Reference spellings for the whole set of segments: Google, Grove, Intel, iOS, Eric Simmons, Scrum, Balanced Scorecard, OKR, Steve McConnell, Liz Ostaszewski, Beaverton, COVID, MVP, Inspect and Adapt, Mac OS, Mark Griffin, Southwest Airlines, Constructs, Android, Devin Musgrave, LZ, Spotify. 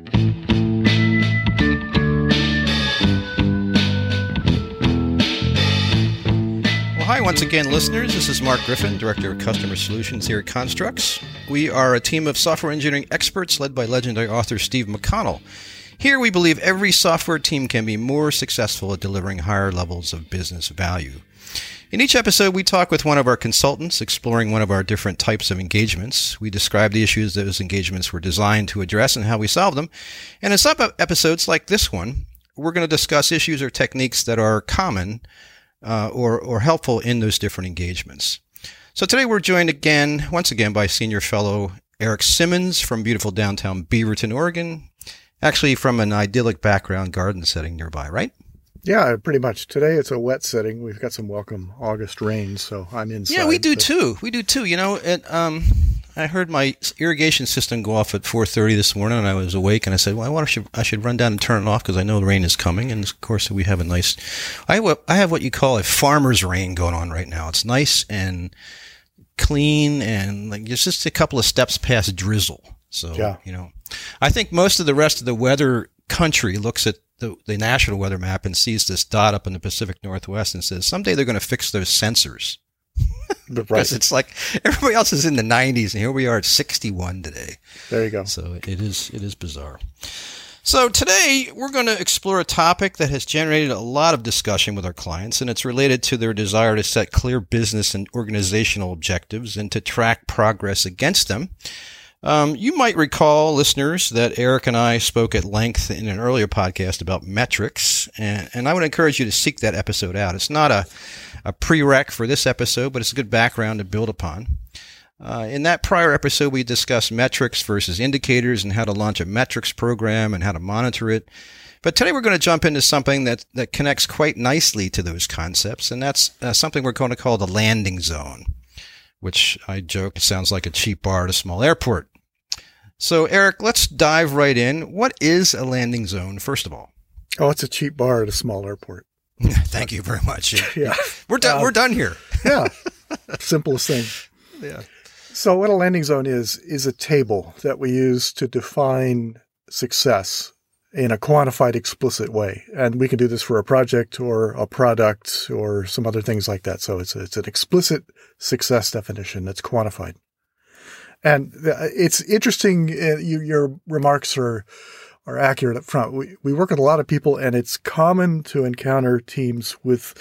Well, hi once again, listeners. This is Mark Griffin, Director of Customer Solutions here at Constructs. We are a team of software engineering experts led by legendary author Steve McConnell. Here we believe every software team can be more successful at delivering higher levels of business value. In each episode, we talk with one of our consultants, exploring one of our different types of engagements. We describe the issues those engagements were designed to address and how we solve them. And in some episodes like this one, we're going to discuss issues or techniques that are common or helpful in those different engagements. So today we're joined once again, by Senior Fellow Eric Simmons from beautiful downtown Beaverton, Oregon, actually from an idyllic background garden setting nearby, right? Yeah, pretty much. Today it's a wet setting. We've got some welcome August rain, so I'm inside. Yeah, we do too. You know, I heard my irrigation system go off at 4:30 this morning, and I was awake, and I said, well, I should run down and turn it off because I know the rain is coming. And of course, we have a nice, I have what you call a farmer's rain going on right now. It's nice and clean, and like it's just a couple of steps past drizzle. So, yeah. You know, I think most of the rest of the weather country looks at the national weather map and sees this dot up in the Pacific Northwest and says, someday they're going to fix those sensors. Right. Because it's like everybody else is in the 90s, and here we are at 61 today. There you go. So it is bizarre. So today we're going to explore a topic that has generated a lot of discussion with our clients, and it's related to their desire to set clear business and organizational objectives and to track progress against them. You might recall, listeners, that Eric and I spoke at length in an earlier podcast about metrics, and I would encourage you to seek that episode out. It's not a prereq for this episode, but it's a good background to build upon. In that prior episode, we discussed metrics versus indicators and how to launch a metrics program and how to monitor it. But today we're going to jump into something that connects quite nicely to those concepts, and that's something we're going to call the landing zone, which I joke sounds like a cheap bar at a small airport. So, Eric, let's dive right in. What is a landing zone, first of all? Oh, it's a cheap bar at a small airport. Thank you very much. Yeah. We're done here. Yeah. Simplest thing. Yeah. So what a landing zone is a table that we use to define success in a quantified, explicit way. And we can do this for a project or a product or some other things like that. So it's an explicit success definition that's quantified. And it's interesting, your remarks are accurate up front. We work with a lot of people, and it's common to encounter teams with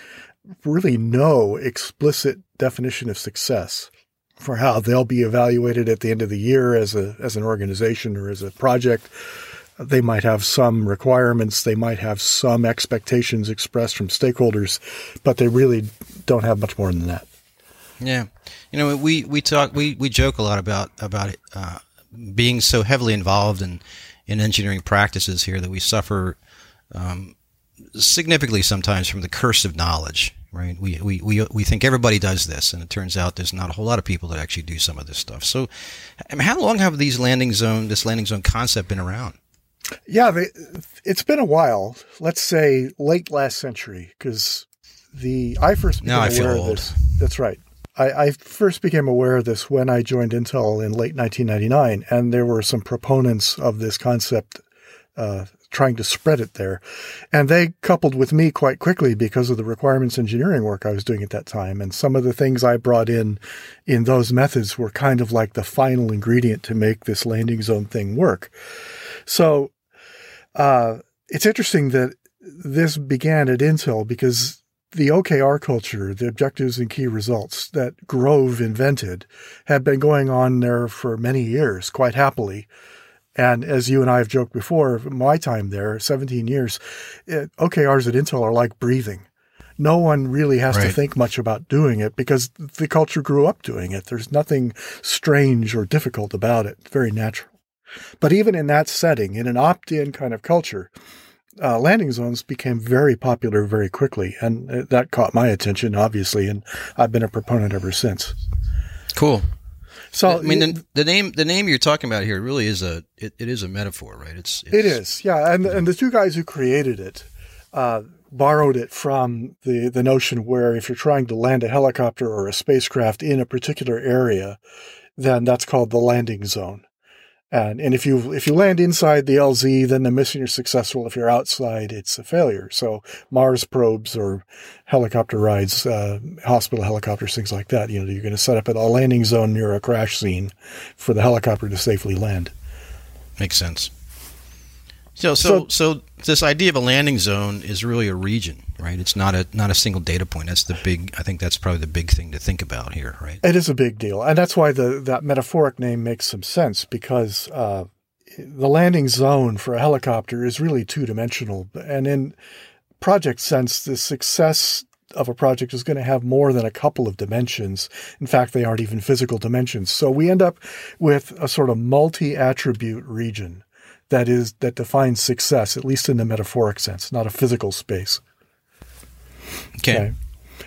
really no explicit definition of success for how they'll be evaluated at the end of the year as an organization or as a project. They might have some requirements. They might have some expectations expressed from stakeholders, but they really don't have much more than that. Yeah. You know, we joke a lot about being so heavily involved in engineering practices here that we suffer significantly sometimes from the curse of knowledge, right? We think everybody does this, and it turns out there's not a whole lot of people that actually do some of this stuff. So, I mean, how long have this landing zone concept been around? Yeah, it's been a while. Let's say late last century, because I first became aware of this. That's right. I first became aware of this when I joined Intel in late 1999, and there were some proponents of this concept trying to spread it there. And they coupled with me quite quickly because of the requirements engineering work I was doing at that time. And some of the things I brought in those methods were kind of like the final ingredient to make this landing zone thing work. So it's interesting that this began at Intel because the OKR culture, the objectives and key results that Grove invented, have been going on there for many years, quite happily. And as you and I have joked before, my time there, 17 years, OKRs at Intel are like breathing. No one really has to think much about doing it because the culture grew up doing it. There's nothing strange or difficult about it. It's very natural. But even in that setting, in an opt-in kind of culture, landing zones became very popular very quickly, and that caught my attention, obviously, and I've been a proponent ever since. Cool. So I mean, the name you're talking about here really is it is a metaphor, right? It is, yeah. And the two guys who created it borrowed it from the notion where if you're trying to land a helicopter or a spacecraft in a particular area, then that's called the landing zone. And if you land inside the LZ, then the mission is successful. If you're outside, it's a failure. So Mars probes or helicopter rides, hospital helicopters, things like that. You know, you're going to set up a landing zone near a crash scene for the helicopter to safely land. Makes sense. So this idea of a landing zone is really a region, right? It's not a single data point. That's the big. I think that's probably the big thing to think about here, right? It is a big deal, and that's why that metaphoric name makes some sense, because the landing zone for a helicopter is really two-dimensional, and in project sense, the success of a project is going to have more than a couple of dimensions. In fact, they aren't even physical dimensions. So we end up with a sort of multi-attribute region. That defines success, at least in the metaphoric sense, not a physical space. Okay.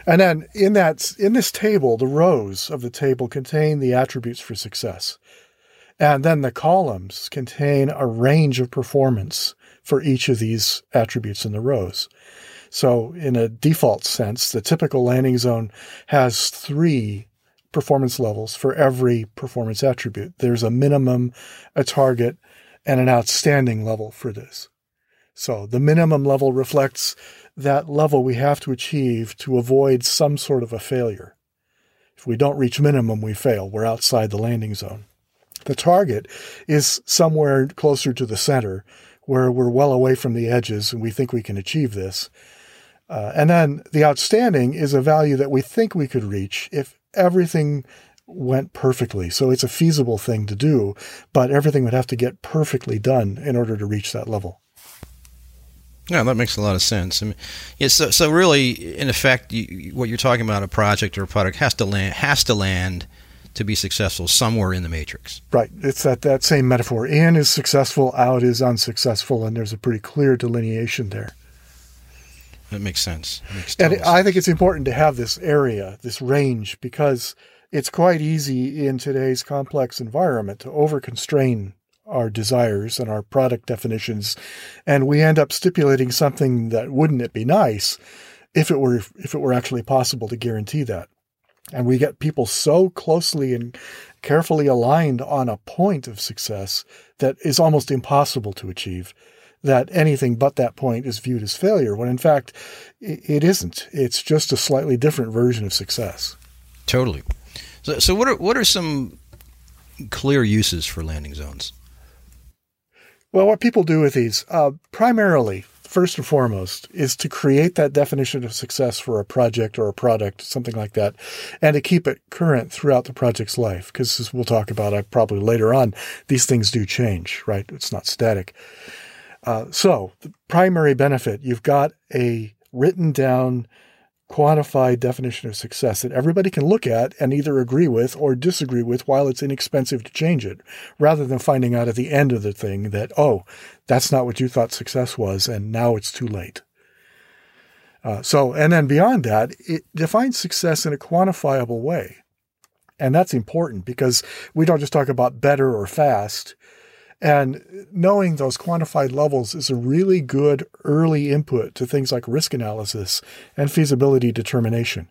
And then in this table, the rows of the table contain the attributes for success. And then the columns contain a range of performance for each of these attributes in the rows. So in a default sense, the typical landing zone has three performance levels for every performance attribute. There's a minimum, a target, and an outstanding level for this. So the minimum level reflects that level we have to achieve to avoid some sort of a failure. If we don't reach minimum, we fail. We're outside the landing zone. The target is somewhere closer to the center, where we're well away from the edges and we think we can achieve this. And then the outstanding is a value that we think we could reach if everything went perfectly. So it's a feasible thing to do, but everything would have to get perfectly done in order to reach that level. Yeah, that makes a lot of sense. I mean, yeah, so really, in effect, what you're talking about, a project or a product has to land to be successful somewhere in the matrix. Right. It's that same metaphor. In is successful, out is unsuccessful, and there's a pretty clear delineation there. That makes sense. That makes sense. I think it's important to have this area, this range, because it's quite easy in today's complex environment to over-constrain our desires and our product definitions, and we end up stipulating something that wouldn't it be nice if it were actually possible to guarantee that. And we get people so closely and carefully aligned on a point of success that is almost impossible to achieve, that anything but that point is viewed as failure, when in fact it isn't. It's just a slightly different version of success. Totally. So what are some clear uses for landing zones? Well, what people do with these, primarily, first and foremost, is to create that definition of success for a project or a product, something like that, and to keep it current throughout the project's life, because as we'll talk about probably later on, these things do change, right? It's not static. So the primary benefit, you've got a written down quantified definition of success that everybody can look at and either agree with or disagree with while it's inexpensive to change it, rather than finding out at the end of the thing that, oh, that's not what you thought success was, and now it's too late. And then beyond that, it defines success in a quantifiable way. And that's important because we don't just talk about better or fast. And knowing those quantified levels is a really good early input to things like risk analysis and feasibility determination.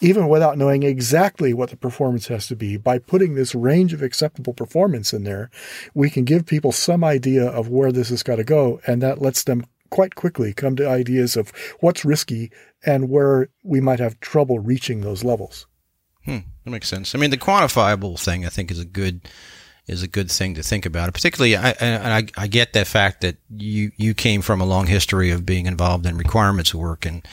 Even without knowing exactly what the performance has to be, by putting this range of acceptable performance in there, we can give people some idea of where this has got to go, and that lets them quite quickly come to ideas of what's risky and where we might have trouble reaching those levels. That makes sense. I mean, the quantifiable thing, I think, is a good thing to think about. Particularly, I get the fact that you came from a long history of being involved in requirements work, and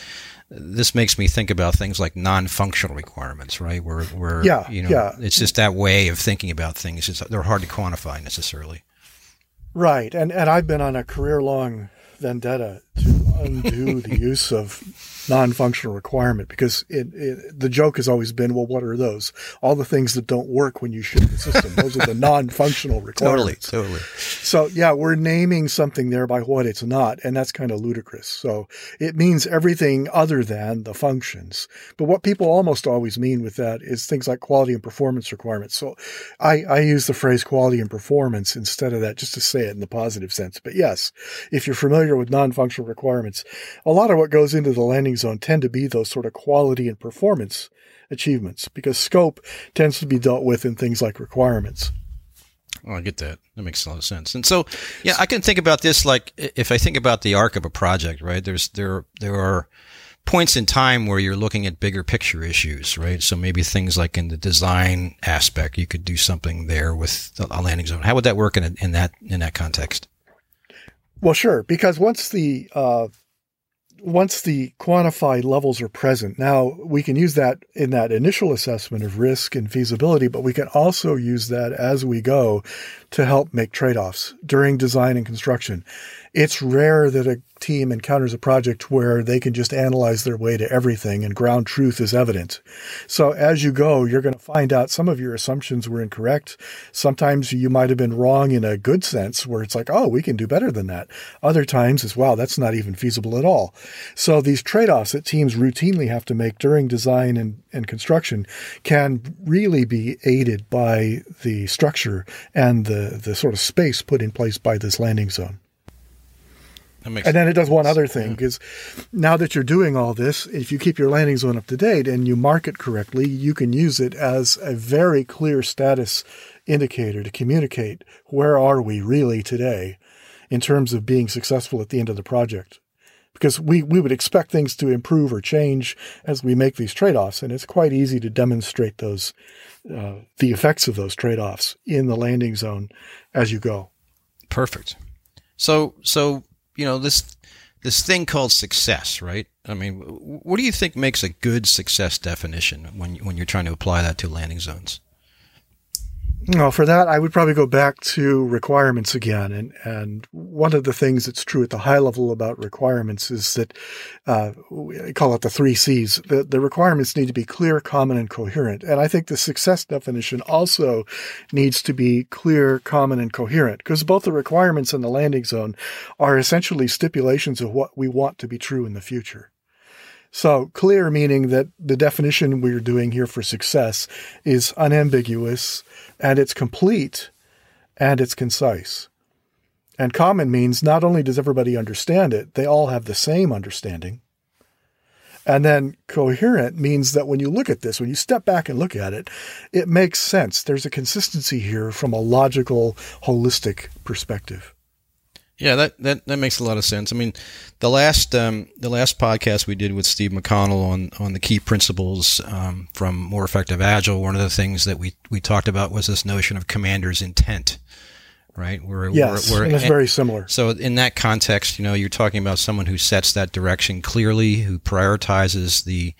this makes me think about things like non-functional requirements, right? Where it's just that way of thinking about things. They're hard to quantify necessarily. Right, and I've been on a career-long vendetta to undo the use of non-functional requirement, because the joke has always been, well, what are those? All the things that don't work when you ship the system. Those are the non-functional requirements. Totally. So yeah, we're naming something there by what it's not, and that's kind of ludicrous. So it means everything other than the functions. But what people almost always mean with that is things like quality and performance requirements. So I use the phrase quality and performance instead of that just to say it in the positive sense. But yes, if you're familiar with non-functional requirements, a lot of what goes into the landing zone tend to be those sort of quality and performance achievements, because scope tends to be dealt with in things like requirements. Oh, I get that. That makes a lot of sense. And so, yeah, I can think about this like if I think about the arc of a project, right? There are points in time where you're looking at bigger picture issues, right? So maybe things like in the design aspect, you could do something there with a landing zone. How would that work in that context? Well, sure, because once the quantified levels are present, now we can use that in that initial assessment of risk and feasibility, but we can also use that as we go to help make trade-offs during design and construction. It's rare that a team encounters a project where they can just analyze their way to everything and ground truth is evident. So as you go, you're going to find out some of your assumptions were incorrect. Sometimes you might have been wrong in a good sense where it's like, oh, we can do better than that. Other times it's, wow, that's not even feasible at all. So these trade-offs that teams routinely have to make during design and construction can really be aided by the structure and the sort of space put in place by this landing zone. And then it does one other thing, because now that you're doing all this, if you keep your landing zone up to date and you mark it correctly, you can use it as a very clear status indicator to communicate where are we really today in terms of being successful at the end of the project. Because we would expect things to improve or change as we make these trade-offs, and it's quite easy to demonstrate those the effects of those trade-offs in the landing zone as you go. Perfect. So you know, this thing called success, right? I mean, what do you think makes a good success definition when you're trying to apply that to landing zones? Well, for that, I would probably go back to requirements again. And one of the things that's true at the high level about requirements is that, I call it the 3 C's. The requirements need to be clear, common, and coherent. And I think the success definition also needs to be clear, common, and coherent, because both the requirements and the landing zone are essentially stipulations of what we want to be true in the future. So clear meaning that the definition we're doing here for success is unambiguous, and it's complete, and it's concise. And common means not only does everybody understand it, they all have the same understanding. And then coherent means that when you look at this, when you step back and look at it, it makes sense. There's a consistency here from a logical, holistic perspective. Yeah, that makes a lot of sense. I mean, the last podcast we did with Steve McConnell on the key principles from More Effective Agile, one of the things that we talked about was this notion of commander's intent, right? And it's very similar. So in that context, you know, you're talking about someone who sets that direction clearly, who prioritizes the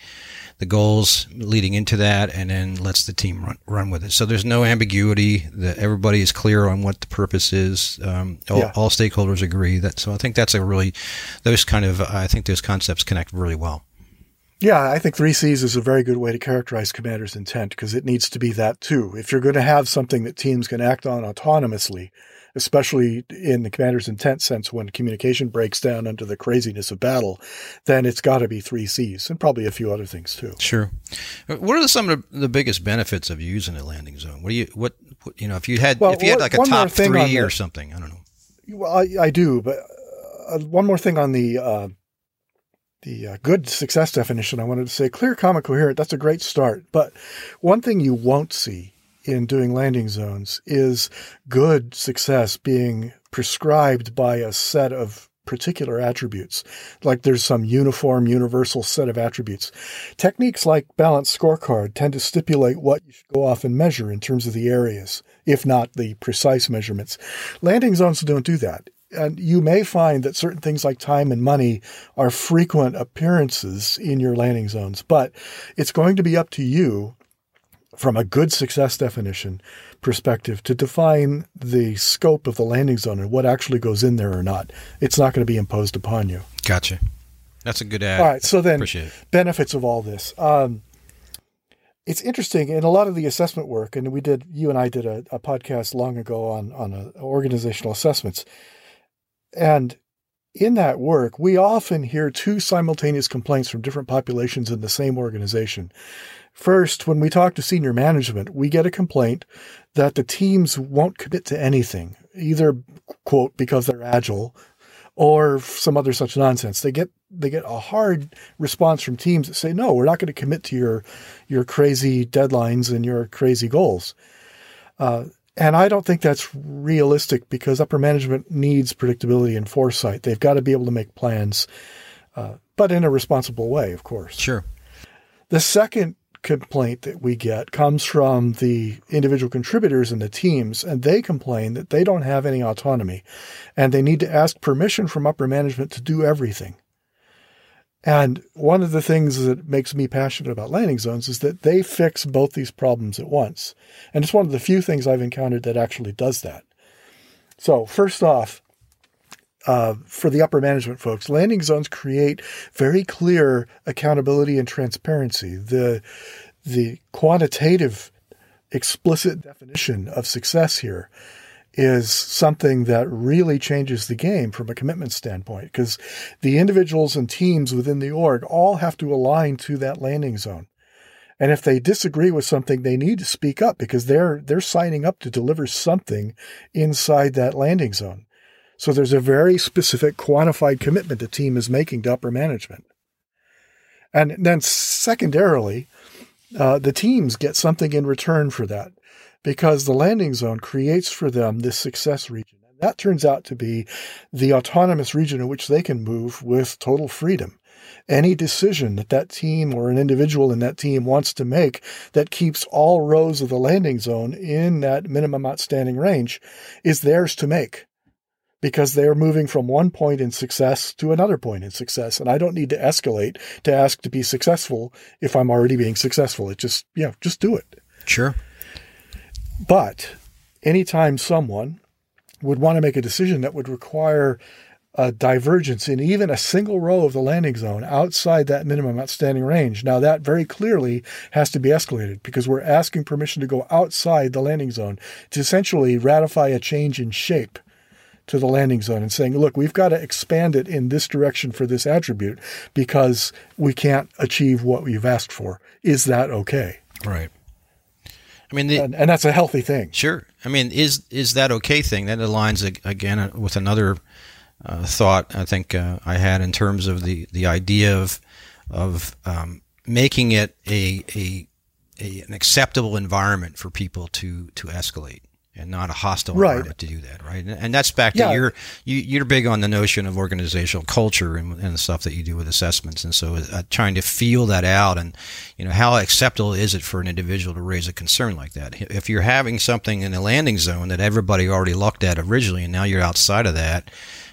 goals leading into that, and then lets the team run with it. So there's no ambiguity, that everybody is clear on what the purpose is. All stakeholders agree that. So I think that's those concepts connect really well. Yeah, I think 3 C's is a very good way to characterize commander's intent, because it needs to be that too. If you're going to have something that teams can act on autonomously, especially in the commander's intent sense when communication breaks down under the craziness of battle, then it's got to be 3 C's and probably a few other things too. Sure. What are some of the biggest benefits of using a landing zone? If you had a top three or something, I don't know. Well, I do, but one more thing on the good success definition, I wanted to say clear, common, coherent. That's a great start. But one thing you won't see in doing landing zones is good success being prescribed by a set of particular attributes. Like there's some uniform, universal set of attributes. Techniques like Balanced Scorecard tend to stipulate what you should go off and measure in terms of the areas, if not the precise measurements. Landing zones don't do that. And you may find that certain things like time and money are frequent appearances in your landing zones, but it's going to be up to you from a good success definition perspective to define the scope of the landing zone and what actually goes in there or not. It's not going to be imposed upon you. Gotcha. That's a good ad. All right. So then benefits of all this. It's interesting in a lot of the assessment work, and you and I did a podcast long ago on organizational assessments. And in that work, we often hear two simultaneous complaints from different populations in the same organization. First, when we talk to senior management, we get a complaint that the teams won't commit to anything, either, quote, because they're agile or some other such nonsense. They get a hard response from teams that say, no, we're not going to commit to your crazy deadlines and your crazy goals. And I don't think that's realistic because upper management needs predictability and foresight. They've got to be able to make plans, but in a responsible way, of course. Sure. The second complaint that we get comes from the individual contributors and the teams, and they complain that they don't have any autonomy, and they need to ask permission from upper management to do everything. And one of the things that makes me passionate about landing zones is that they fix both these problems at once. And it's one of the few things I've encountered that actually does that. So first off, for the upper management folks, landing zones create very clear accountability and transparency. The quantitative, explicit definition of success here is something that really changes the game from a commitment standpoint, because the individuals and teams within the org all have to align to that landing zone. And if they disagree with something, they need to speak up because they're signing up to deliver something inside that landing zone. So there's a very specific quantified commitment the team is making to upper management. And then secondarily, the teams get something in return for that, because the landing zone creates for them this success region. And that turns out to be the autonomous region in which they can move with total freedom. Any decision that that team or an individual in that team wants to make that keeps all rows of the landing zone in that minimum outstanding range is theirs to make, because they are moving from one point in success to another point in success. And I don't need to escalate to ask to be successful if I'm already being successful. It just, just do it. Sure. But anytime someone would want to make a decision that would require a divergence in even a single row of the landing zone outside that minimum outstanding range, now that very clearly has to be escalated, because we're asking permission to go outside the landing zone to essentially ratify a change in shape to the landing zone and saying, look, we've got to expand it in this direction for this attribute because we can't achieve what we've asked for. Is that okay? Right. I mean, and that's a healthy thing. Sure. I mean, is that okay thing? That aligns again with another thought I think I had in terms of the idea of making it an acceptable environment for people to escalate, and not a hostile environment to do that. Right. And that's back to you're big on the notion of organizational culture and the stuff that you do with assessments. And so trying to feel that out, and, how acceptable is it for an individual to raise a concern like that? If you're having something in the landing zone that everybody already looked at originally, and now you're outside of that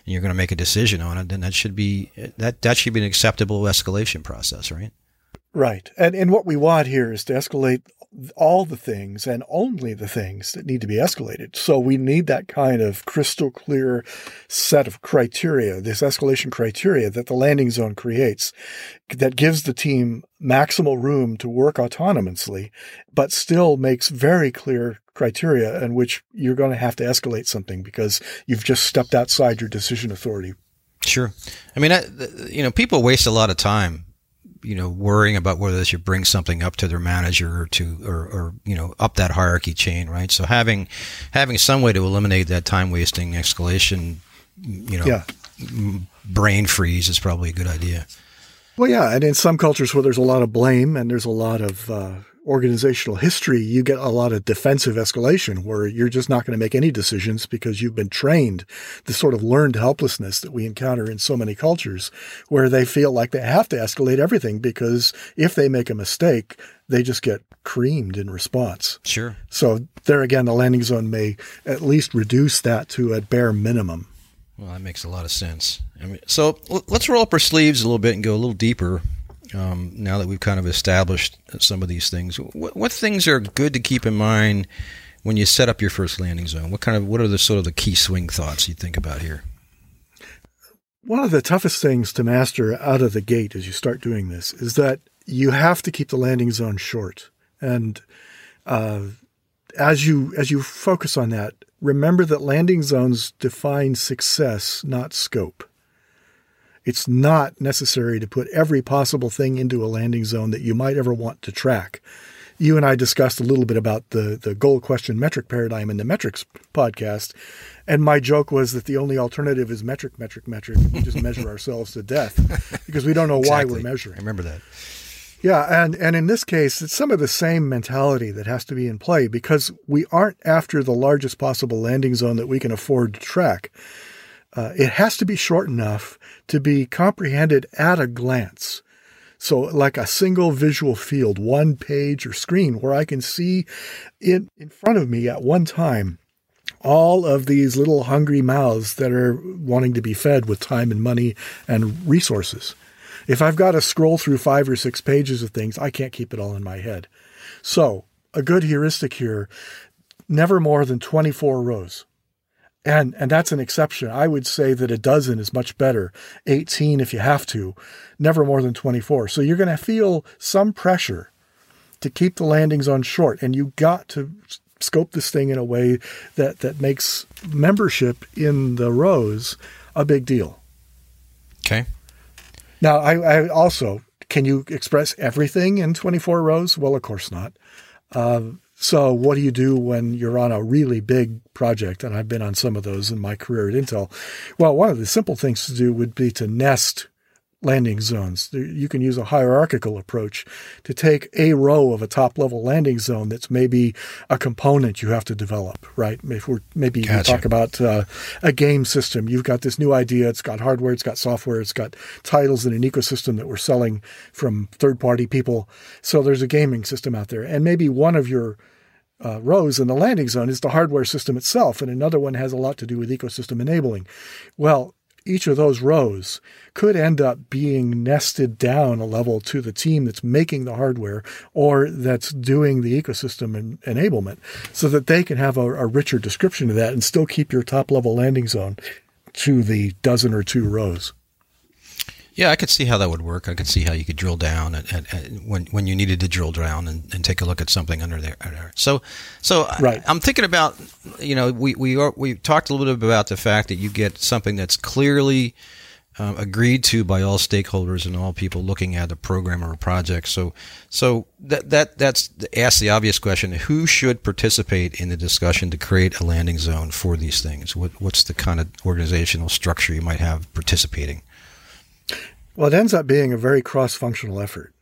and you're going to make a decision on it, then that should be an acceptable escalation process. Right. Right. And what we want here is to escalate all the things and only the things that need to be escalated. So we need that kind of crystal clear set of criteria, this escalation criteria that the landing zone creates, that gives the team maximal room to work autonomously, but still makes very clear criteria in which you're going to have to escalate something because you've just stepped outside your decision authority. Sure. I mean, people waste a lot of time worrying about whether they should bring something up to their manager or up that hierarchy chain, right? So having some way to eliminate that time wasting escalation, brain freeze is probably a good idea. Well, yeah. And in some cultures where there's a lot of blame and there's a lot of organizational history, you get a lot of defensive escalation where you're just not going to make any decisions because you've been trained, the sort of learned helplessness that we encounter in so many cultures where they feel like they have to escalate everything because if they make a mistake, they just get creamed in response. Sure. So there again, the landing zone may at least reduce that to a bare minimum. Well, that makes a lot of sense. I mean, so let's roll up our sleeves a little bit and go a little deeper. Now that we've kind of established some of these things, what things are good to keep in mind when you set up your first landing zone? What are the sort of the key swing thoughts you think about here? One of the toughest things to master out of the gate as you start doing this is that you have to keep the landing zone short. And as you focus on that, remember that landing zones define success, not scope. It's not necessary to put every possible thing into a landing zone that you might ever want to track. You and I discussed a little bit about the goal question metric paradigm in the metrics podcast. And my joke was that the only alternative is metric, metric, metric. We just measure ourselves to death because we don't know why we're measuring. I remember that. Yeah, and in this case, it's some of the same mentality that has to be in play because we aren't after the largest possible landing zone that we can afford to track. It has to be short enough to be comprehended at a glance. So like a single visual field, one page or screen where I can see in front of me at one time all of these little hungry mouths that are wanting to be fed with time and money and resources. If I've got to scroll through 5 or 6 pages of things, I can't keep it all in my head. So a good heuristic here, never more than 24 rows. And that's an exception. I would say that a dozen is much better, 18 if you have to, never more than 24. So you're going to feel some pressure to keep the landing zone short, and you got to scope this thing in a way that makes membership in the rows a big deal. Okay. Now, I also, can you express everything in 24 rows? Well, of course not. So what do you do when you're on a really big project? And I've been on some of those in my career at Intel. Well, one of the simple things to do would be to nest landing zones. You can use a hierarchical approach to take a row of a top-level landing zone that's maybe a component you have to develop, right? Maybe you talk about a game system. You've got this new idea. It's got hardware. It's got software. It's got titles in an ecosystem that we're selling from third-party people. So there's a gaming system out there. And maybe one of your rows in the landing zone is the hardware system itself, and another one has a lot to do with ecosystem enabling. Well, each of those rows could end up being nested down a level to the team that's making the hardware or that's doing the ecosystem enablement so that they can have a richer description of that and still keep your top-level landing zone to the dozen or two rows. Yeah, I could see how that would work. I could see how you could drill down when you needed to drill down and take a look at something under there. So right. I'm thinking about, we talked a little bit about the fact that you get something that's clearly agreed to by all stakeholders and all people looking at a program or a project. So that's the obvious question: who should participate in the discussion to create a landing zone for these things? What's the kind of organizational structure you might have participating? Well, it ends up being a very cross-functional effort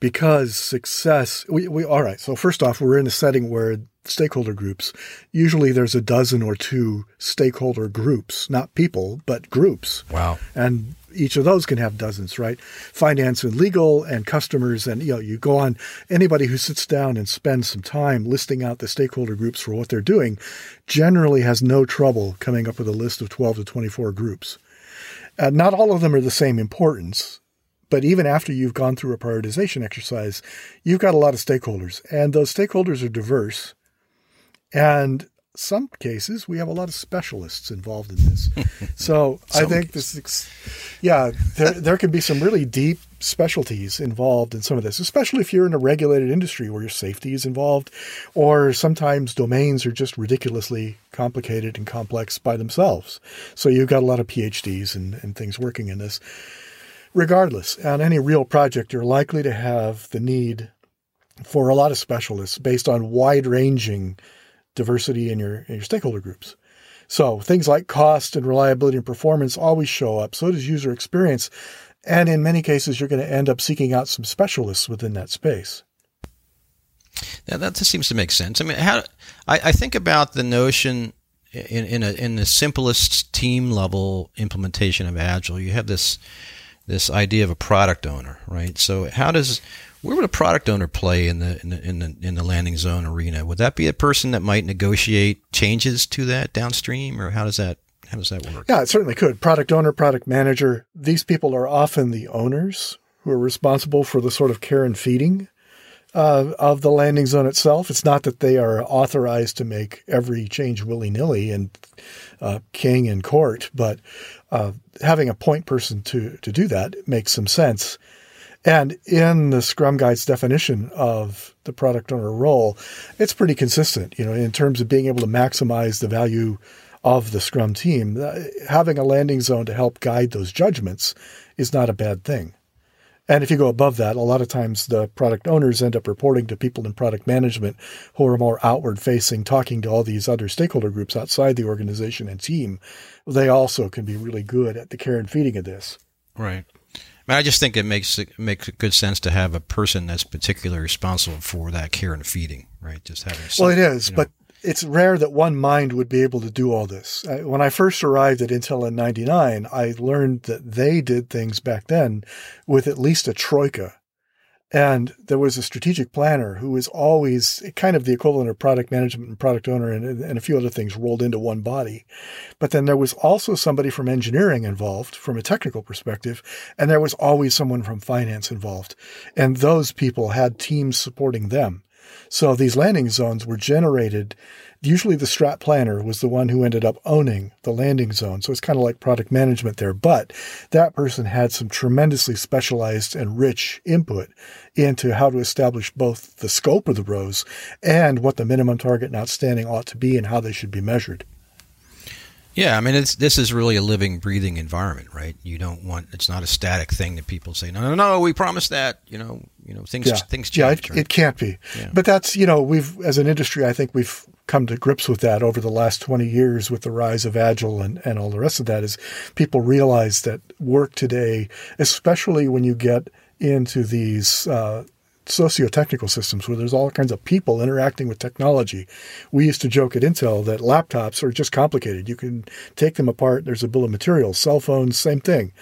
because success, all right. So first off, we're in a setting where stakeholder groups, usually there's a dozen or two stakeholder groups, not people, but groups. Wow. And each of those can have dozens, right? Finance and legal and customers. And, you go on, anybody who sits down and spends some time listing out the stakeholder groups for what they're doing generally has no trouble coming up with a list of 12 to 24 groups. Not all of them are the same importance, but even after you've gone through a prioritization exercise, you've got a lot of stakeholders, and those stakeholders are diverse. And some cases, we have a lot of specialists involved in this. So I think there can be some really deep specialties involved in some of this, especially if you're in a regulated industry where your safety is involved, or sometimes domains are just ridiculously complicated and complex by themselves. So you've got a lot of PhDs and things working in this. Regardless, on any real project, you're likely to have the need for a lot of specialists based on wide-ranging diversity in your stakeholder groups. So things like cost and reliability and performance always show up. So does user experience. And in many cases, you're going to end up seeking out some specialists within that space. Now, that seems to make sense. I mean, I think about the notion in the simplest team level implementation of Agile. You have this idea of a product owner, right? So where would a product owner play in the landing zone arena? Would that be a person that might negotiate changes to that downstream, or how does that work? Yeah, it certainly could. Product owner, product manager, these people are often the owners who are responsible for the sort of care and feeding of the landing zone itself. It's not that they are authorized to make every change willy-nilly and king in court, but having a point person to do that makes some sense. And in the Scrum Guide's definition of the product owner role, it's pretty consistent, in terms of being able to maximize the value of the Scrum team. Having a landing zone to help guide those judgments is not a bad thing. And if you go above that, a lot of times the product owners end up reporting to people in product management who are more outward-facing, talking to all these other stakeholder groups outside the organization and team. They also can be really good at the care and feeding of this. Right. I just think it makes good sense to have a person that's particularly responsible for that care and feeding, right? Just having. Well, it is, you know, but it's rare that one mind would be able to do all this. When I first arrived at Intel in '99, I learned that they did things back then with at least a troika. And there was a strategic planner who was always kind of the equivalent of product management and product owner and a few other things rolled into one body. But then there was also somebody from engineering involved from a technical perspective, and there was always someone from finance involved. And those people had teams supporting them. So these landing zones were generated. Usually the strat planner was the one who ended up owning the landing zone. So it's kind of like product management there. But that person had some tremendously specialized and rich input into how to establish both the scope of the rows and what the minimum target and outstanding ought to be and how they should be measured. Yeah, I mean, this is really a living, breathing environment, right? You don't want it's not a static thing that people say, no, we promised that, you know, things change. Yeah, it can't be. Yeah. But that's, we've as an industry, I think we've come to grips with that over the last 20 years with the rise of Agile and all the rest of that is people realize that work today, especially when you get into these socio-technical systems where there's all kinds of people interacting with technology. We used to joke at Intel that laptops are just complicated. You can take them apart. There's a bill of materials. Cell phones, same thing.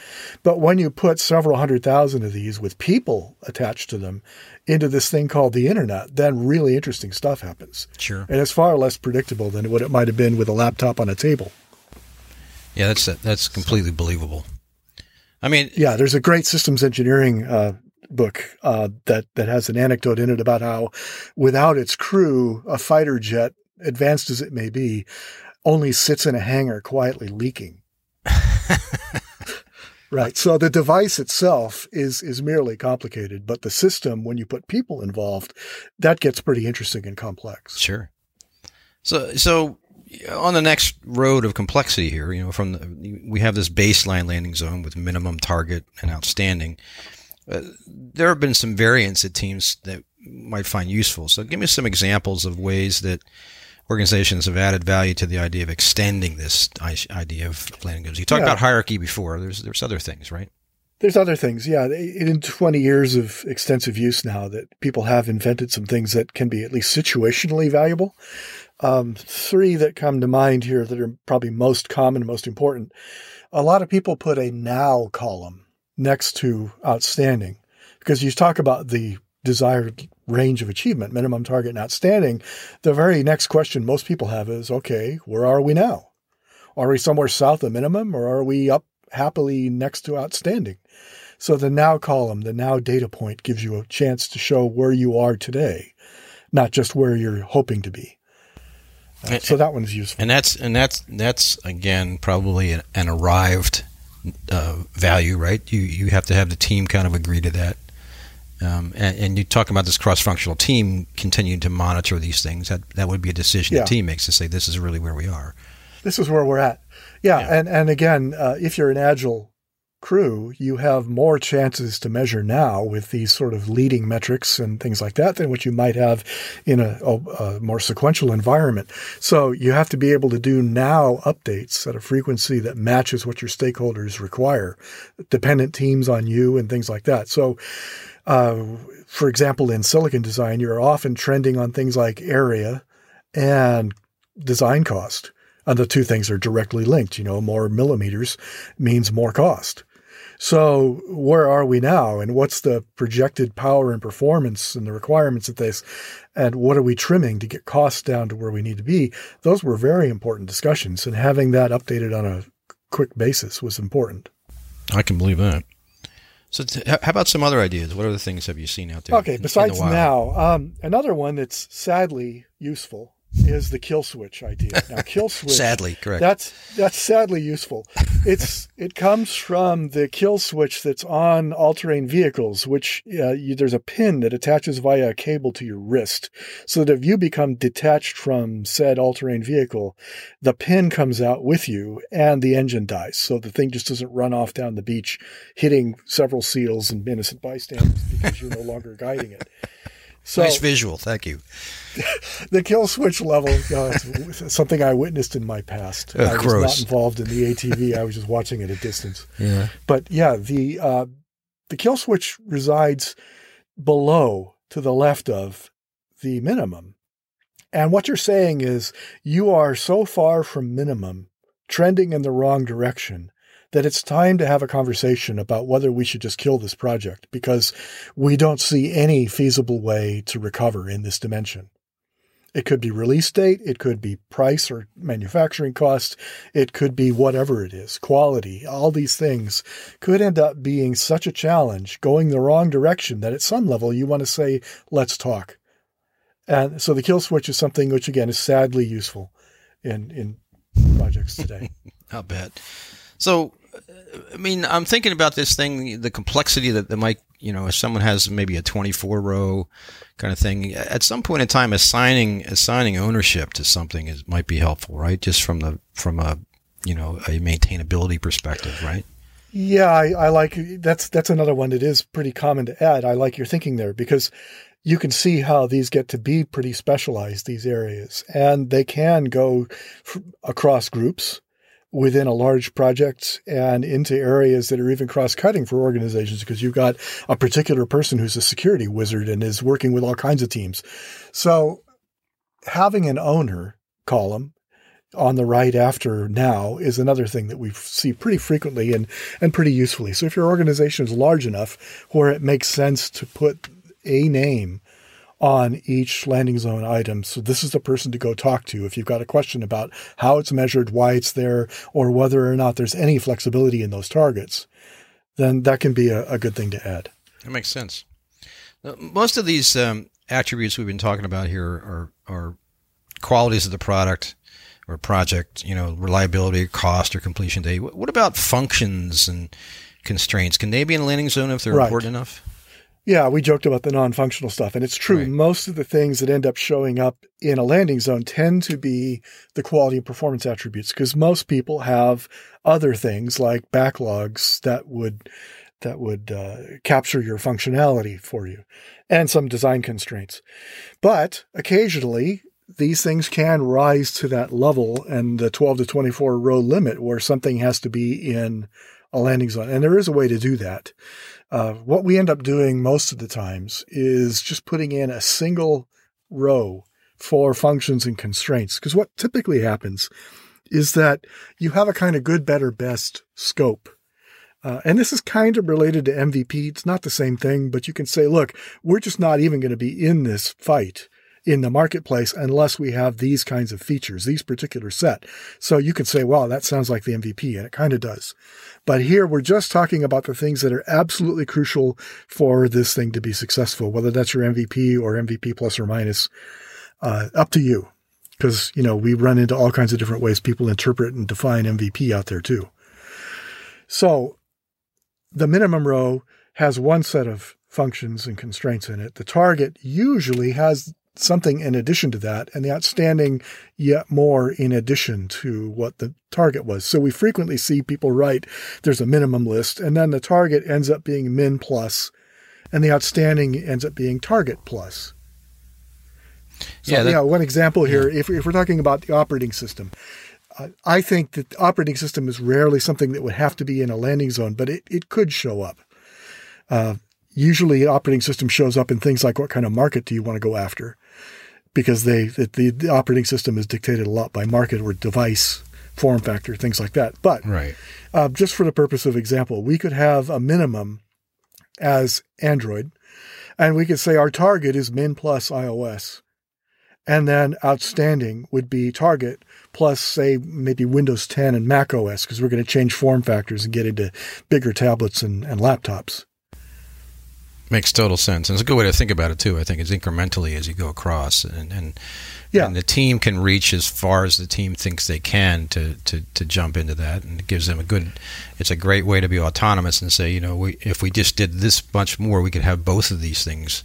But when you put several 100,000 of these with people attached to them into this thing called the internet, then really interesting stuff happens. Sure. And it's far less predictable than what it might have been with a laptop on a table. Yeah, that's completely believable. I mean, yeah, there's a great systems engineering book that has an anecdote in it about how without its crew, a fighter jet, advanced as it may be, only sits in a hangar quietly leaking. Right. So the device itself is merely complicated, but the system, when you put people involved, that gets pretty interesting and complex. Sure. So on the next road of complexity here, we have this baseline landing zone with minimum target and outstanding. There have been some variants at teams that might find useful. So give me some examples of ways that organizations have added value to the idea of extending this idea of planning goals. You talked about hierarchy before. There's other things, right? There's other things, yeah. In 20 years of extensive use now that people have invented some things that can be at least situationally valuable. Three that come to mind here that are probably most common, most important. A lot of people put a now column next to outstanding, because you talk about the desired range of achievement, minimum target and outstanding. The very next question most people have is, okay, where are we now? Are we somewhere south of minimum, or are we up happily next to outstanding? So the now column, the now data point gives you a chance to show where you are today, not just where you're hoping to be. So that one's useful. And that's again, probably an arrived value, right? You have to have the team kind of agree to that. And you talk about this cross-functional team continuing to monitor these things. That would be a decision the team makes to say, this is really where we are. This is where we're at. Yeah. And again, if you're an Agile crew, you have more chances to measure now with these sort of leading metrics and things like that than what you might have in a more sequential environment. So you have to be able to do now updates at a frequency that matches what your stakeholders require, dependent teams on you and things like that. So, for example, in silicon design, you're often trending on things like area and design cost. And the two things are directly linked. More millimeters means more cost. So where are we now, and what's the projected power and performance and the requirements of this, and what are we trimming to get costs down to where we need to be? Those were very important discussions, and having that updated on a quick basis was important. I can believe that. So how about some other ideas? What other things have you seen out there? Okay, besides now, another one that's sadly useful is the kill switch idea. Now, kill switch. Sadly, correct. That's sadly useful. It comes from the kill switch that's on all-terrain vehicles, which there's a pin that attaches via a cable to your wrist, so that if you become detached from said all-terrain vehicle, the pin comes out with you and the engine dies. So the thing just doesn't run off down the beach, hitting several seals and innocent bystanders because you're no longer guiding it. So, nice visual. Thank you. The kill switch level is something I witnessed in my past. I was not involved in the ATV. I was just watching at a distance. Yeah. But yeah, the The kill switch resides below, to the left of the minimum. And what you're saying is you are so far from minimum, trending in the wrong direction, that it's time to have a conversation about whether we should just kill this project because we don't see any feasible way to recover in this dimension. It could be release date. It could be price or manufacturing cost. It could be whatever it is, quality. All these things could end up being such a challenge going the wrong direction that at some level you want to say, let's talk. And so the kill switch is something which, again, is sadly useful in projects today. I'll bet. So, I mean, I'm thinking about this thing, the complexity that might, you know, if someone has maybe a 24-row kind of thing, at some point in time, assigning ownership to something might be helpful, right? Just from a, you know, a maintainability perspective, right? Yeah, I like that's another one that is pretty common to add. I like your thinking there because you can see how these get to be pretty specialized, these areas, and they can go across groups within a large project and into areas that are even cross-cutting for organizations because you've got a particular person who's a security wizard and is working with all kinds of teams. So having an owner column on the right after now is another thing that we see pretty frequently and pretty usefully. So if your organization is large enough where it makes sense to put a name on each landing zone item. So this is the person to go talk to if you've got a question about how it's measured, why it's there, or whether or not there's any flexibility in those targets, then that can be a good thing to add. That makes sense. Most of these attributes we've been talking about here are qualities of the product or project, you know, reliability, cost, or completion date. What about functions and constraints? Can they be in the landing zone if they're important enough? Yeah, we joked about the non-functional stuff, and it's true. Right. Most of the things that end up showing up in a landing zone tend to be the quality and performance attributes because most people have other things like backlogs that would capture your functionality for you and some design constraints. But occasionally, these things can rise to that level and the 12 to 24 row limit where something has to be in a landing zone. And there is a way to do that. What we end up doing most of the times is just putting in a single row for functions and constraints. Because what typically happens is that you have a kind of good, better, best scope. And this is kind of related to MVP. It's not the same thing, but you can say, look, we're just not even going to be in this fight in the marketplace unless we have these kinds of features, these particular set. So you can say, wow, that sounds like the MVP, and it kind of does. But here we're just talking about the things that are absolutely crucial for this thing to be successful, whether that's your MVP or MVP plus or minus, up to you. Because, you know, we run into all kinds of different ways people interpret and define MVP out there too. So the minimum row has one set of functions and constraints in it. The target usually has something in addition to that, and the outstanding yet more in addition to what the target was. So we frequently see people write, there's a minimum list, and then the target ends up being min plus, and the outstanding ends up being target plus. So one example here, if we're talking about the operating system, I think that the operating system is rarely something that would have to be in a landing zone, but it could show up. Usually operating system shows up in things like what kind of market do you want to go after? Because the operating system is dictated a lot by market or device, form factor, things like that. But just for the purpose of example, we could have a minimum as Android, and we could say our target is min plus iOS. And then outstanding would be target plus, say, maybe Windows 10 and Mac OS, because we're going to change form factors and get into bigger tablets and laptops. Makes total sense. And it's a good way to think about it, too. I think it's incrementally as you go across. And the team can reach as far as the team thinks they can to jump into that. And it gives them it's a great way to be autonomous and say, you know, if we just did this much more, we could have both of these things,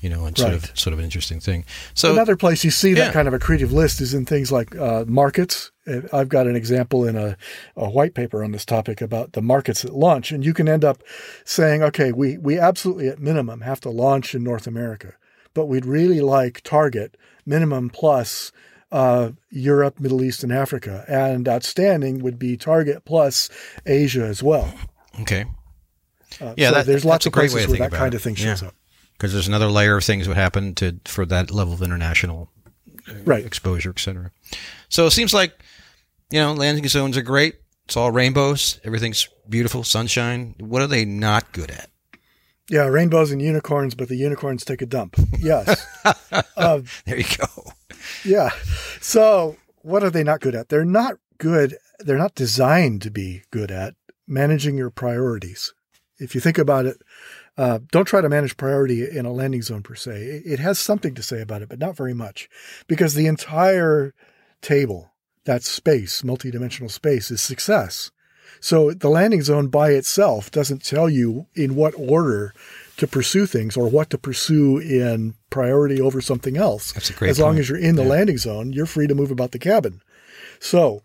you know, and sort of an interesting thing. So another place you see that kind of a creative list is in things like markets. I've got an example in a white paper on this topic about the markets that launch. And you can end up saying, okay, we absolutely at minimum have to launch in North America, but we'd really like target minimum plus Europe, Middle East, and Africa. And outstanding would be target plus Asia as well. Okay. There's lots of places where that kind of thing shows up. Because there's another layer of things that happen for that level of international exposure, et cetera. So it seems like, landing zones are great. It's all rainbows. Everything's beautiful, sunshine. What are they not good at? Yeah, rainbows and unicorns, but the unicorns take a dump. Yes. There you go. Yeah. So what are they not good at? They're not good. They're not designed to be good at managing your priorities. If you think about it, don't try to manage priority in a landing zone per se. It has something to say about it, but not very much, because the entire table, that space, multidimensional space, is success. So the landing zone by itself doesn't tell you in what order to pursue things or what to pursue in priority over something else. That's a great point. As long as you're in the landing zone, you're free to move about the cabin. So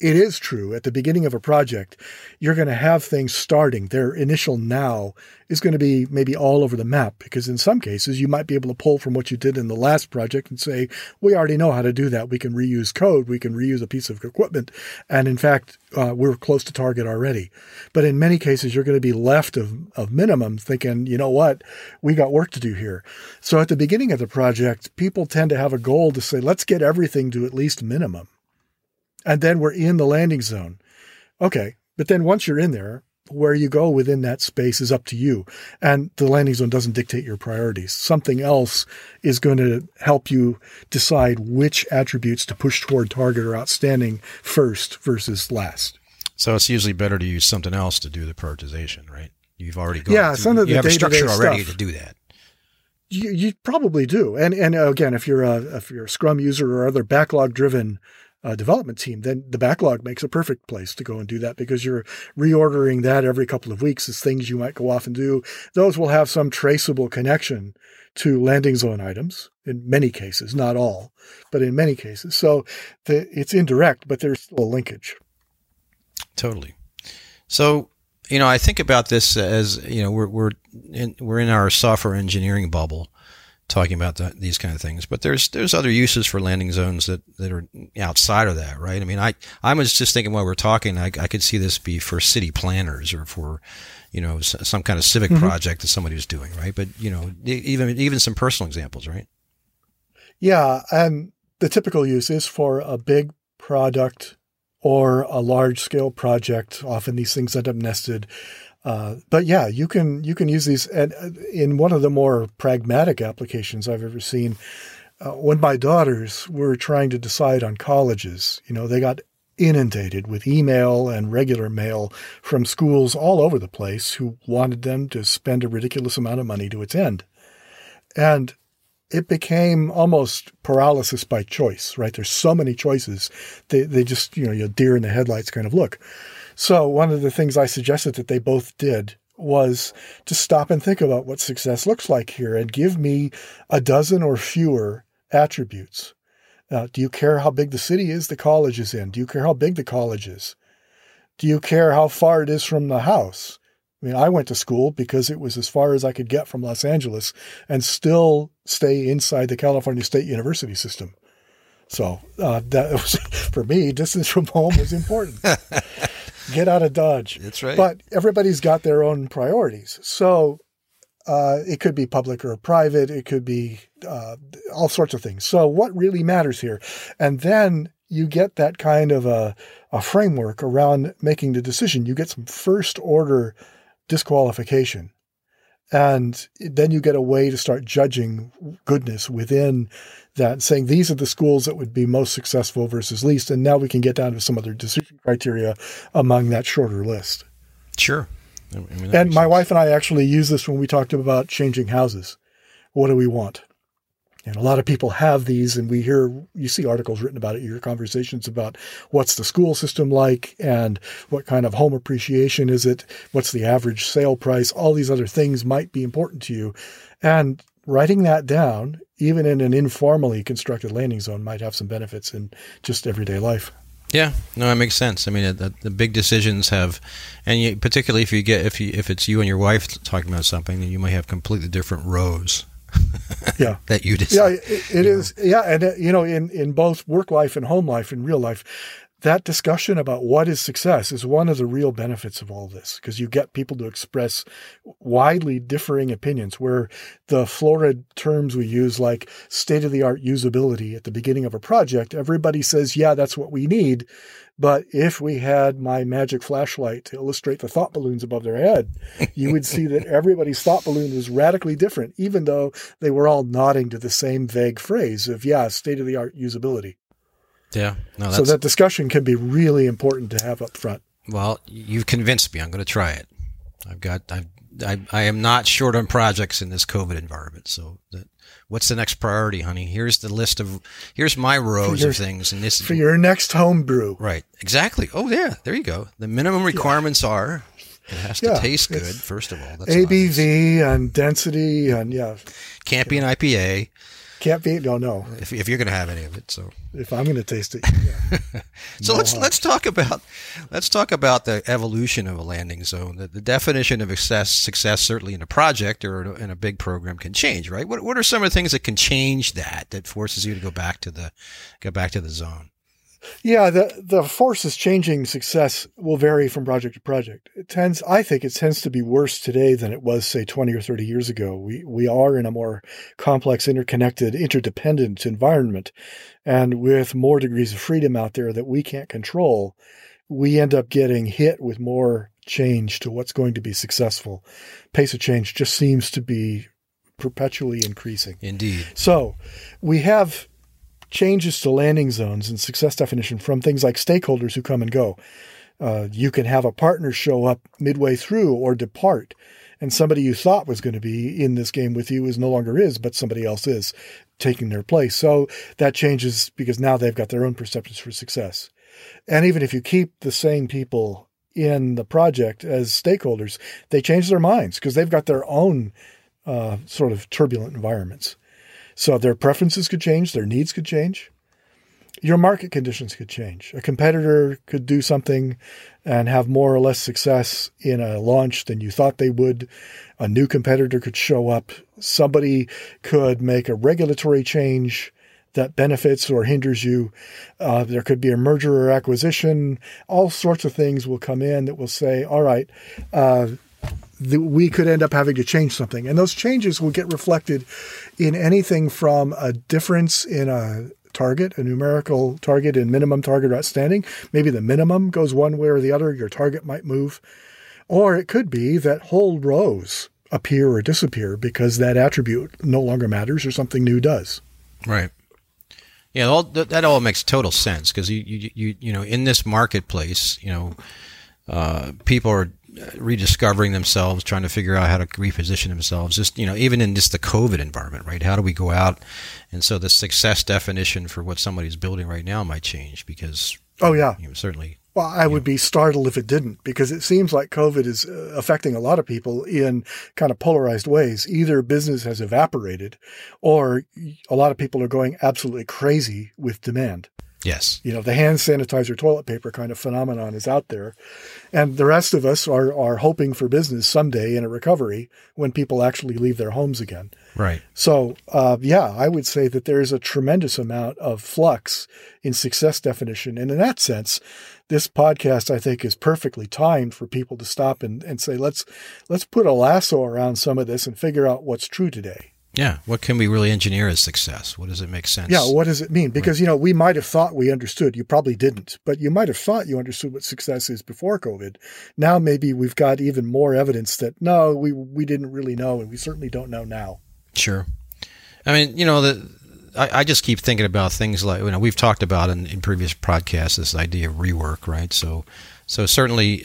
it is true at the beginning of a project, you're going to have things starting. Their initial now is going to be maybe all over the map, because in some cases you might be able to pull from what you did in the last project and say, we already know how to do that. We can reuse code. We can reuse a piece of equipment. And in fact, we're close to target already. But in many cases, you're going to be left of minimum thinking, you know what, we got work to do here. So at the beginning of the project, people tend to have a goal to say, let's get everything to at least minimum. And then we're in the landing zone. Okay. But then once you're in there, where you go within that space is up to you. And the landing zone doesn't dictate your priorities. Something else is going to help you decide which attributes to push toward target or outstanding first versus last. So it's usually better to use something else to do the prioritization, right? You've already gone through, some of the you have a structure already to do that. You probably do. And again, if you're a Scrum user or other backlog-driven development team, then the backlog makes a perfect place to go and do that, because you're reordering that every couple of weeks as things you might go off and do. Those will have some traceable connection to landing zone items in many cases, not all, but in many cases. So it's indirect, but there's still a linkage. Totally. So, I think about this as, we're in our software engineering bubble, talking about these kind of things, but there's other uses for landing zones that are outside of that, right? I mean, I was just thinking while we're talking, I could see this be for city planners or for, some kind of civic project that somebody's doing, right? But even some personal examples, right? Yeah, and the typical use is for a big product or a large scale project. Often these things end up nested. But yeah, you can use these. And in one of the more pragmatic applications I've ever seen, when my daughters were trying to decide on colleges, they got inundated with email and regular mail from schools all over the place who wanted them to spend a ridiculous amount of money to attend. And it became almost paralysis by choice, right? There's so many choices. They just, you're deer in the headlights kind of look. So one of the things I suggested that they both did was to stop and think about what success looks like here and give me a dozen or fewer attributes. Do you care how big the city is the college is in? Do you care how big the college is? Do you care how far it is from the house? I mean, I went to school because it was as far as I could get from Los Angeles and still stay inside the California State University system. So that was, for me, distance from home was important. Get out of Dodge. That's right. But everybody's got their own priorities. So it could be public or private. It could be all sorts of things. So what really matters here? And then you get that kind of a framework around making the decision. You get some first order disqualification. And then you get a way to start judging goodness within that, saying these are the schools that would be most successful versus least. And now we can get down to some other decision criteria among that shorter list. Sure. And my wife and I actually used this when we talked about changing houses. What do we want? And a lot of people have these, and you see articles written about it, you hear conversations about what's the school system like and what kind of home appreciation is it, what's the average sale price, all these other things might be important to you. And writing that down, even in an informally constructed landing zone, might have some benefits in just everyday life. Yeah, no, that makes sense. I mean, the big decisions have, and particularly if it's you and your wife talking about something, then you might have completely different rows. Yeah. That you decide. Yeah, it is. Yeah. And in both work life and home life and real life, that discussion about what is success is one of the real benefits of all this, because you get people to express widely differing opinions where the florid terms we use like state-of-the-art usability at the beginning of a project, everybody says, yeah, that's what we need. But if we had my magic flashlight to illustrate the thought balloons above their head, you would see that everybody's thought balloon was radically different, even though they were all nodding to the same vague phrase of, yeah, state-of-the-art usability. Yeah. No, so that discussion can be really important to have up front. Well, you've convinced me. I'm going to try it. I am not short on projects in this COVID environment. So what's the next priority, honey? Here's the list of, here's my rows of things. And this for your next homebrew. Right. Exactly. Oh, yeah. There you go. The minimum requirements are, it has to taste good. First of all, that's ABV and density and can't be an IPA. Can't be, no. If you're going to have any of it, so if I'm going to taste it, yeah. So no, let's talk about the evolution of a landing zone. The definition of success certainly in a project or in a big program can change, right? What are some of the things that can change that forces you to go back to the zone? Yeah, the forces changing success will vary from project to project. I think it tends to be worse today than it was, say, 20 or 30 years ago. We are in a more complex, interconnected, interdependent environment. And with more degrees of freedom out there that we can't control, we end up getting hit with more change to what's going to be successful. Pace of change just seems to be perpetually increasing. Indeed. So we have changes to landing zones and success definition from things like stakeholders who come and go. You can have a partner show up midway through or depart, and somebody you thought was going to be in this game with you is no longer is, but somebody else is taking their place. So that changes because now they've got their own perceptions for success. And even if you keep the same people in the project as stakeholders, they change their minds because they've got their own sort of turbulent environments. So their preferences could change. Their needs could change. Your market conditions could change. A competitor could do something and have more or less success in a launch than you thought they would. A new competitor could show up. Somebody could make a regulatory change that benefits or hinders you. There could be a merger or acquisition. All sorts of things will come in that will say, all right, we could end up having to change something. And those changes will get reflected in anything from a difference in a target, a numerical target and minimum target outstanding. Maybe the minimum goes one way or the other. Your target might move. Or it could be that whole rows appear or disappear because that attribute no longer matters or something new does. Right. Yeah, that all makes total sense because, you know, in this marketplace, you know, people are rediscovering themselves, trying to figure out how to reposition themselves, just, you know, even in just the COVID environment, right? How do we go out? And so the success definition for what somebody's building right now might change because, you know, certainly. Well, I would be startled if it didn't, because it seems like COVID is affecting a lot of people in kind of polarized ways. Either business has evaporated or a lot of people are going absolutely crazy with demand. Yes. You know, the hand sanitizer toilet paper kind of phenomenon is out there. And the rest of us are hoping for business someday in a recovery when people actually leave their homes again. Right. So, I would say that there is a tremendous amount of flux in success definition. And in that sense, this podcast, I think, is perfectly timed for people to stop and say, let's put a lasso around some of this and figure out what's true today. Yeah. What can we really engineer as success? What does it make sense? Yeah. What does it mean? Because, you know, we might have thought we understood. You probably didn't, but you might have thought you understood what success is before COVID. Now, maybe we've got even more evidence that, no, we didn't really know, and we certainly don't know now. Sure. I mean, you know, I just keep thinking about things like, you know, we've talked about in previous podcasts this idea of rework, right? So certainly.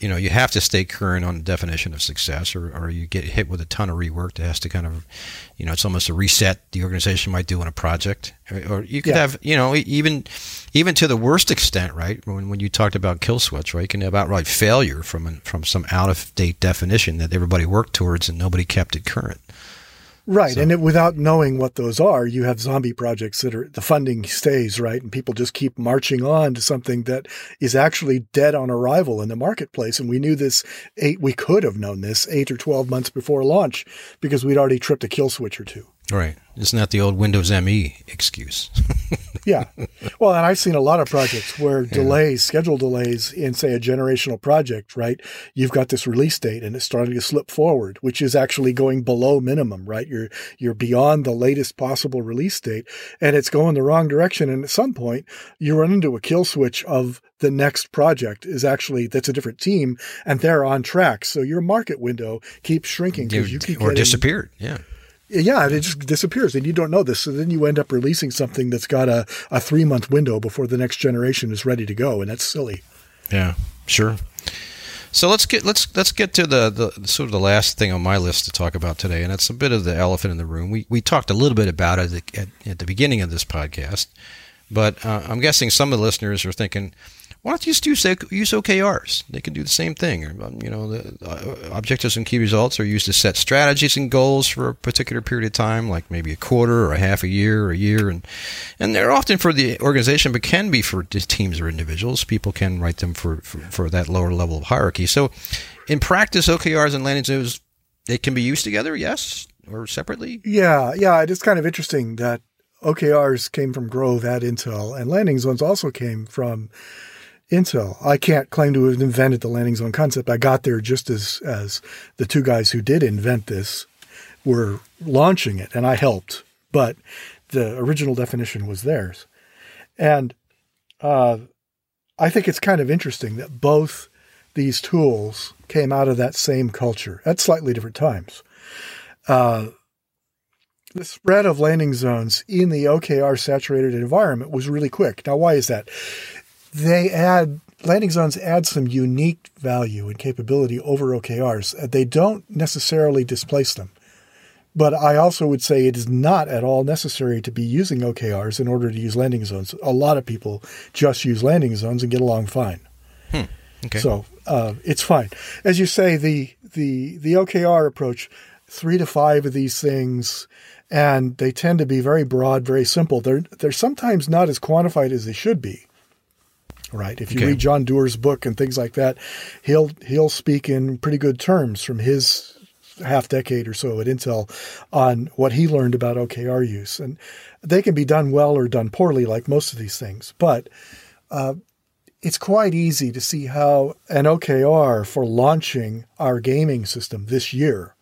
You know, you have to stay current on the definition of success or you get hit with a ton of rework that has to kind of, you know, it's almost a reset the organization might do on a project. Or you could have, you know, even to the worst extent, right? When you talked about kill switch, right? You can have outright failure from some out-of-date definition that everybody worked towards and nobody kept it current. Right. So. And without knowing what those are, you have zombie projects that are the funding stays, right? And people just keep marching on to something that is actually dead on arrival in the marketplace. And we knew this we could have known this 8 or 12 months before launch because we'd already tripped a kill switch or two. Right. Isn't that the old Windows ME excuse? Yeah. Well, and I've seen a lot of projects where delays, schedule delays in, say, a generational project, right? You've got this release date and it's starting to slip forward, which is actually going below minimum, right? You're beyond the latest possible release date and it's going the wrong direction. And at some point you run into a kill switch of the next project is actually, that's a different team and they're on track. So your market window keeps shrinking because you keep disappeared. Yeah. Yeah, and it just disappears, and you don't know this. So then you end up releasing something that's got a 3-month window before the next generation is ready to go, and that's silly. Yeah, sure. So let's get to the sort of the last thing on my list to talk about today, and it's a bit of the elephant in the room. We talked a little bit about it at the beginning of this podcast, but I'm guessing some of the listeners are thinking, why don't you just use OKRs? They can do the same thing. You know, the objectives and key results are used to set strategies and goals for a particular period of time, like maybe a quarter or a half a year or a year. And they're often for the organization, but can be for teams or individuals. People can write them for that lower level of hierarchy. So in practice, OKRs and landing zones, they can be used together, yes, or separately? Yeah. It is kind of interesting that OKRs came from Grove at Intel, and landing zones also came from Intel. I can't claim to have invented the landing zone concept. I got there just as the two guys who did invent this were launching it, and I helped. But the original definition was theirs. And I think it's kind of interesting that both these tools came out of that same culture at slightly different times. The spread of landing zones in the OKR-saturated environment was really quick. Now, why is that? Landing zones add some unique value and capability over OKRs. They don't necessarily displace them. But I also would say it is not at all necessary to be using OKRs in order to use landing zones. A lot of people just use landing zones and get along fine. Okay. So it's fine. As you say, the OKR approach, 3 to 5 of these things, and they tend to be very broad, very simple. They're sometimes not as quantified as they should be. Right. If you read John Doerr's book and things like that, he'll speak in pretty good terms from his half decade or so at Intel on what he learned about OKR use. And they can be done well or done poorly like most of these things. But it's quite easy to see how an OKR for launching our gaming system this year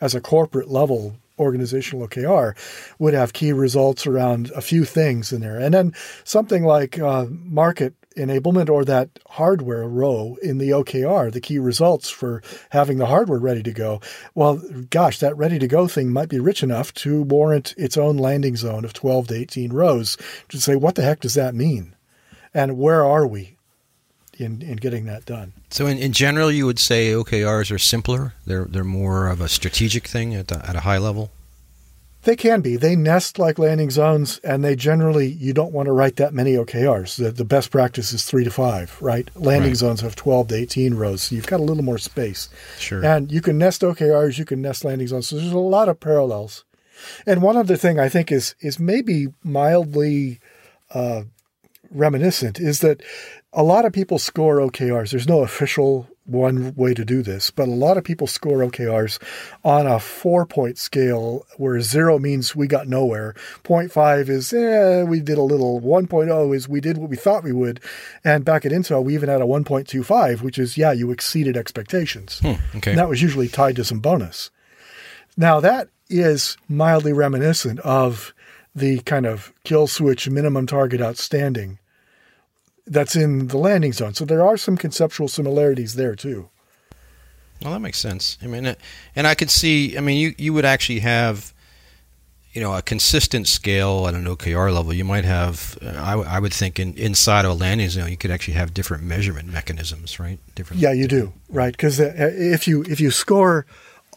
as a corporate level organizational OKR would have key results around a few things in there. And then something like market enablement or that hardware row in the OKR, the key results for having the hardware ready to go. Well, gosh, that ready to go thing might be rich enough to warrant its own landing zone of 12 to 18 rows to say, what the heck does that mean? And where are we in getting that done? So in general, you would say OKRs are simpler? They're more of a strategic thing at a high level? They can be. They nest like landing zones, and they generally, you don't want to write that many OKRs. The best practice is 3 to 5, right? Landing zones have 12 to 18 rows, so you've got a little more space. Sure. And you can nest OKRs, you can nest landing zones. So there's a lot of parallels. And one other thing I think is maybe mildly reminiscent is that a lot of people score OKRs. There's no official one way to do this, but a lot of people score OKRs on a 4-point scale where 0 means we got nowhere. 0.5 is we did a little. 1.0 is we did what we thought we would. And back at Intel, we even had a 1.25, which is, you exceeded expectations. Okay. And that was usually tied to some bonus. Now that is mildly reminiscent of the kind of kill switch minimum target outstanding that's in the landing zone. So there are some conceptual similarities there too. Well, that makes sense. I mean, and I could see, I mean, you would actually have, you know, a consistent scale at an OKR level. You might have, I would think inside of a landing zone, you could actually have different measurement mechanisms, right? Yeah, you do. Right. Because if you score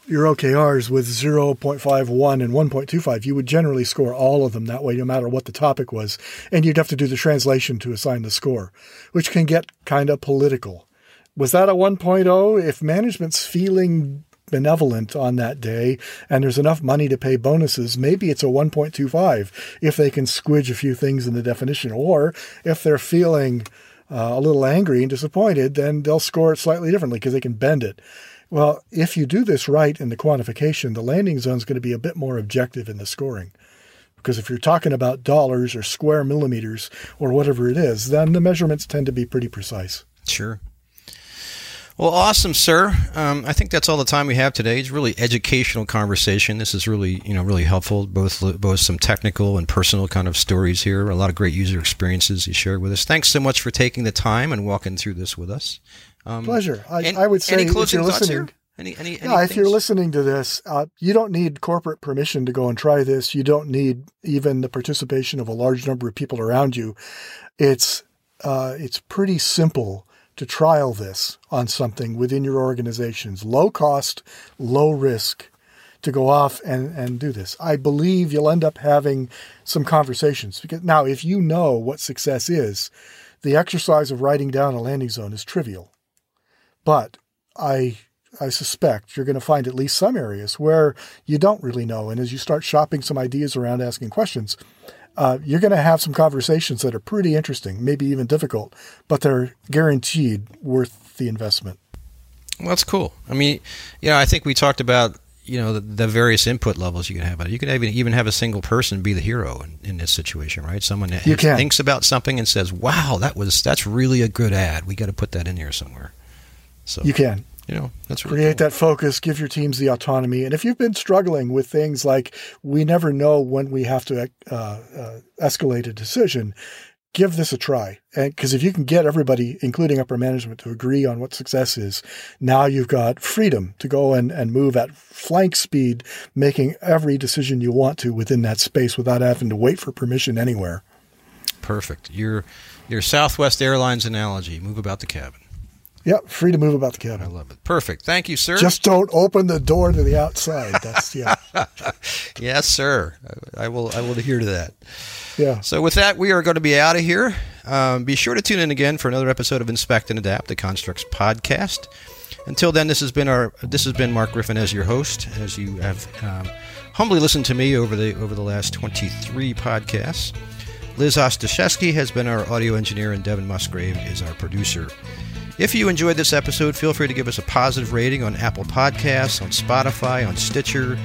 your OKRs with 0.51 and 1.25, you would generally score all of them that way, no matter what the topic was. And you'd have to do the translation to assign the score, which can get kind of political. Was that a 1.0? If management's feeling benevolent on that day and there's enough money to pay bonuses, maybe it's a 1.25 if they can squidge a few things in the definition. Or if they're feeling a little angry and disappointed, then they'll score it slightly differently because they can bend it. Well, if you do this right in the quantification, the landing zone is going to be a bit more objective in the scoring. Because if you're talking about dollars or square millimeters or whatever it is, then the measurements tend to be pretty precise. Sure. Well, awesome, sir. I think that's all the time we have today. It's really educational conversation. This is really, really helpful, both some technical and personal kind of stories here. A lot of great user experiences you shared with us. Thanks so much for taking the time and walking through this with us. Pleasure. I would say, if you're listening, if you're listening to this, you don't need corporate permission to go and try this. You don't need even the participation of a large number of people around you. It's pretty simple to trial this on something within your organizations. Low cost, low risk to go off and do this. I believe you'll end up having some conversations. Because now, if you know what success is, the exercise of writing down a landing zone is trivial. But I suspect you're going to find at least some areas where you don't really know. And as you start shopping some ideas around, asking questions, you're going to have some conversations that are pretty interesting, maybe even difficult, but they're guaranteed worth the investment. Well, that's cool. I mean, I think we talked about, the various input levels you can have. You can even have a single person be the hero in this situation, right? Someone that thinks about something and says, wow, that's really a good ad. We got to put that in here somewhere. So you can. That's really create cool. That focus, give your teams the autonomy. And if you've been struggling with things like we never know when we have to escalate a decision, give this a try. Because if you can get everybody, including upper management, to agree on what success is, now you've got freedom to go and move at flank speed, making every decision you want to within that space without having to wait for permission anywhere. Perfect. Your Southwest Airlines analogy, move about the cabin. Yep, free to move about the cabin. I love it. Perfect. Thank you, sir. Just don't open the door to the outside. Yes, sir. I will adhere to that. Yeah. So with that, we are going to be out of here. Be sure to tune in again for another episode of Inspect and Adapt, the Constructs podcast. Until then, this has been Mark Griffin as your host, as you have humbly listened to me over the last 23 podcasts. Liz Ostaszewski has been our audio engineer, and Devin Musgrave is our producer. If you enjoyed this episode, feel free to give us a positive rating on Apple Podcasts, on Spotify, on Stitcher,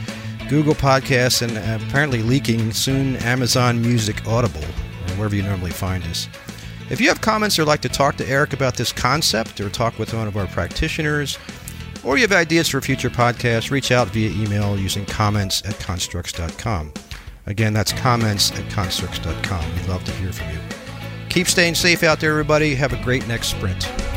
Google Podcasts, and apparently leaking soon Amazon Music Audible, or wherever you normally find us. If you have comments or like to talk to Eric about this concept or talk with one of our practitioners, or you have ideas for future podcasts, reach out via email using comments@constructs.com. Again, that's comments@constructs.com. We'd love to hear from you. Keep staying safe out there, everybody. Have a great next sprint.